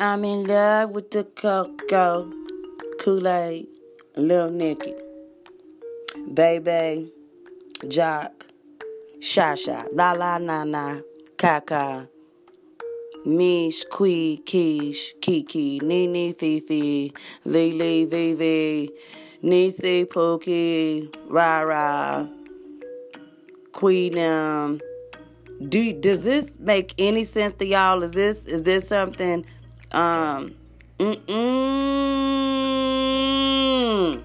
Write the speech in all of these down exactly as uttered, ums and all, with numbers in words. I'm in love with the cocoa, Kool-Aid, Lil Nicky, Baby, Jock, Shasha, La La Na Na, Kaka, Mish, Quee, Keish, Kiki, Nini, Fifi, Lili, Vivi, Nisi, Pookie, Rara, Queenum. Do does this make any sense to y'all? Is this is this something? Um, mm-mm.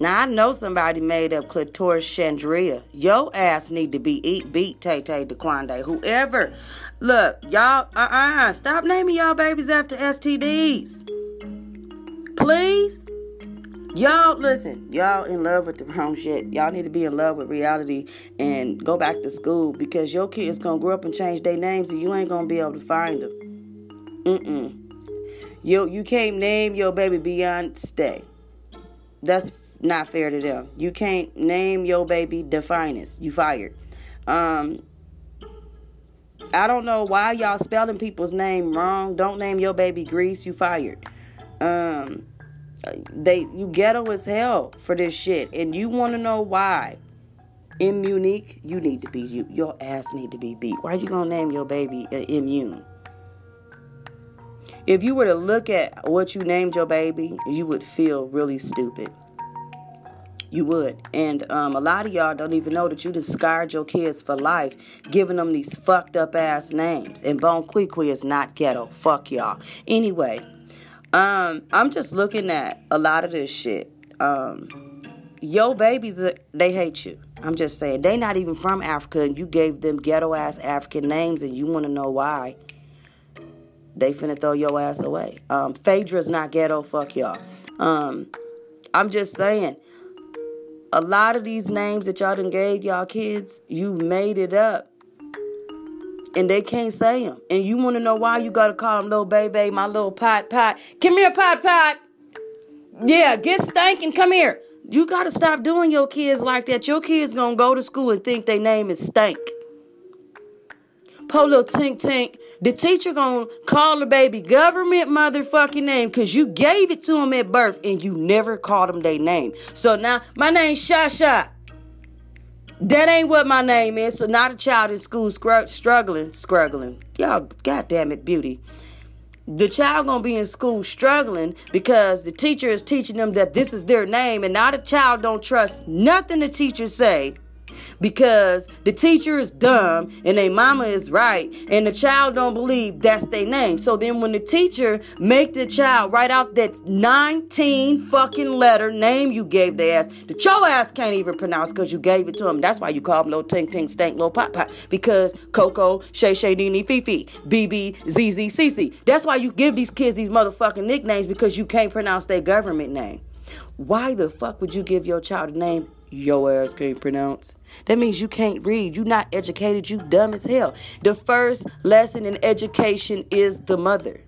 Now I know somebody made up Clitoris Chandria. Your ass need to be eat beat Tay Tay DeQuande. Whoever, look y'all. Uh uh-uh. uh. Stop naming y'all babies after S T Ds, please. Y'all, listen, y'all in love with the wrong shit. Y'all need to be in love with reality and go back to school because your kids gonna grow up and change their names and you ain't gonna be able to find them. Mm-mm. You, you can't name your baby Beyonce. That's not fair to them. You can't name your baby Defiance. You fired. Um, I don't know why y'all spelling people's name wrong. Don't name your baby Grease. You fired. Um... They you ghetto as hell for this shit, and you want to know why? Immunique, you need to be you. Your ass need to be beat. Why you gonna name your baby uh, Immune? If you were to look at what you named your baby, you would feel really stupid. You would, and um, a lot of y'all don't even know that you just scarred your kids for life, giving them these fucked up ass names. And Bon Quiqui is not ghetto. Fuck y'all. Anyway. Um, I'm just looking at a lot of this shit. Um, your babies, they hate you. I'm just saying. They not even from Africa, and you gave them ghetto-ass African names, and you want to know why. They finna throw your ass away. Um, Phaedra's not ghetto. Fuck y'all. Um, I'm just saying. A lot of these names that y'all done gave y'all kids, you made it up. And they can't say them. And you want to know why you got to call them little baby, my little pot pot. Come here, pot pot. Yeah, get stankin'. Come here. You got to stop doing your kids like that. Your kids going to go to school and think their name is Stank. Po little tink tink. The teacher going to call the baby government motherfucking name because you gave it to them at birth and you never called them their name. So now, my name's Shasha. That ain't what my name is. So not a child in school scr- struggling, struggling. Y'all, goddamn it, beauty. The child gonna be in school struggling because the teacher is teaching them that this is their name, and now the child don't trust nothing the teachers say because the teacher is dumb and their mama is right, and the child don't believe that's their name. So then when the teacher make the child write out that nineteen fucking letter name you gave their ass, that your ass can't even pronounce because you gave it to them. That's why you call them little tink tink stank little pop pop, because Coco, Shay Shay, Nene, Fifi, B B, Z Z, C C. That's why you give these kids these motherfucking nicknames, because you can't pronounce their government name. Why the fuck would you give your child a name your ass can't pronounce? That means you can't read. You not educated. You dumb as hell. The first lesson in education is the mother.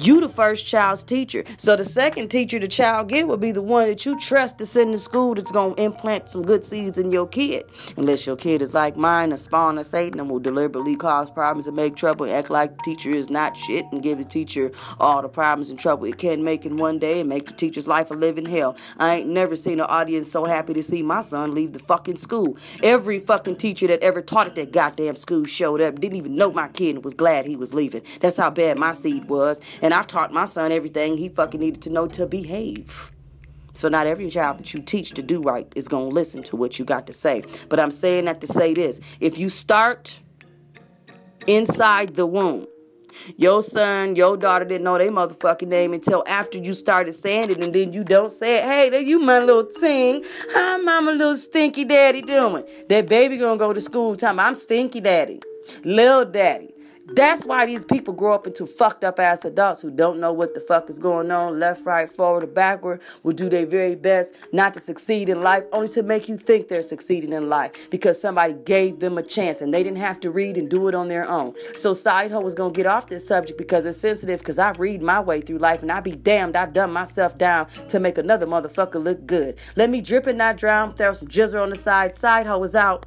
You the first child's teacher. So the second teacher the child get will be the one that you trust to send to school that's going to implant some good seeds in your kid. Unless your kid is like mine, a spawn of Satan, and will deliberately cause problems and make trouble and act like the teacher is not shit and give the teacher all the problems and trouble it can make in one day and make the teacher's life a living hell. I ain't never seen an audience so happy to see my son leave the fucking school. Every fucking teacher that ever taught at that goddamn school showed up, didn't even know my kid, and was glad he was leaving. That's how bad my seed was. And I taught my son everything he fucking needed to know to behave. So not every child that you teach to do right is going to listen to what you got to say. But I'm saying that to say this. If you start inside the womb, your son, your daughter didn't know their motherfucking name until after you started saying it, and then you don't say it. Hey, there you my little ting. Hi, mama, little stinky daddy doing? That baby going to go to school time. I'm stinky daddy, little daddy. That's why these people grow up into fucked up ass adults who don't know what the fuck is going on, left, right, forward, or backward, will do their very best not to succeed in life, only to make you think they're succeeding in life because somebody gave them a chance and they didn't have to read and do it on their own. So Side Ho is going to get off this subject because it's sensitive, because I read my way through life and I be damned I done myself down to make another motherfucker look good. Let me drip and not drown, throw some jizzle on the side. Side Ho is out.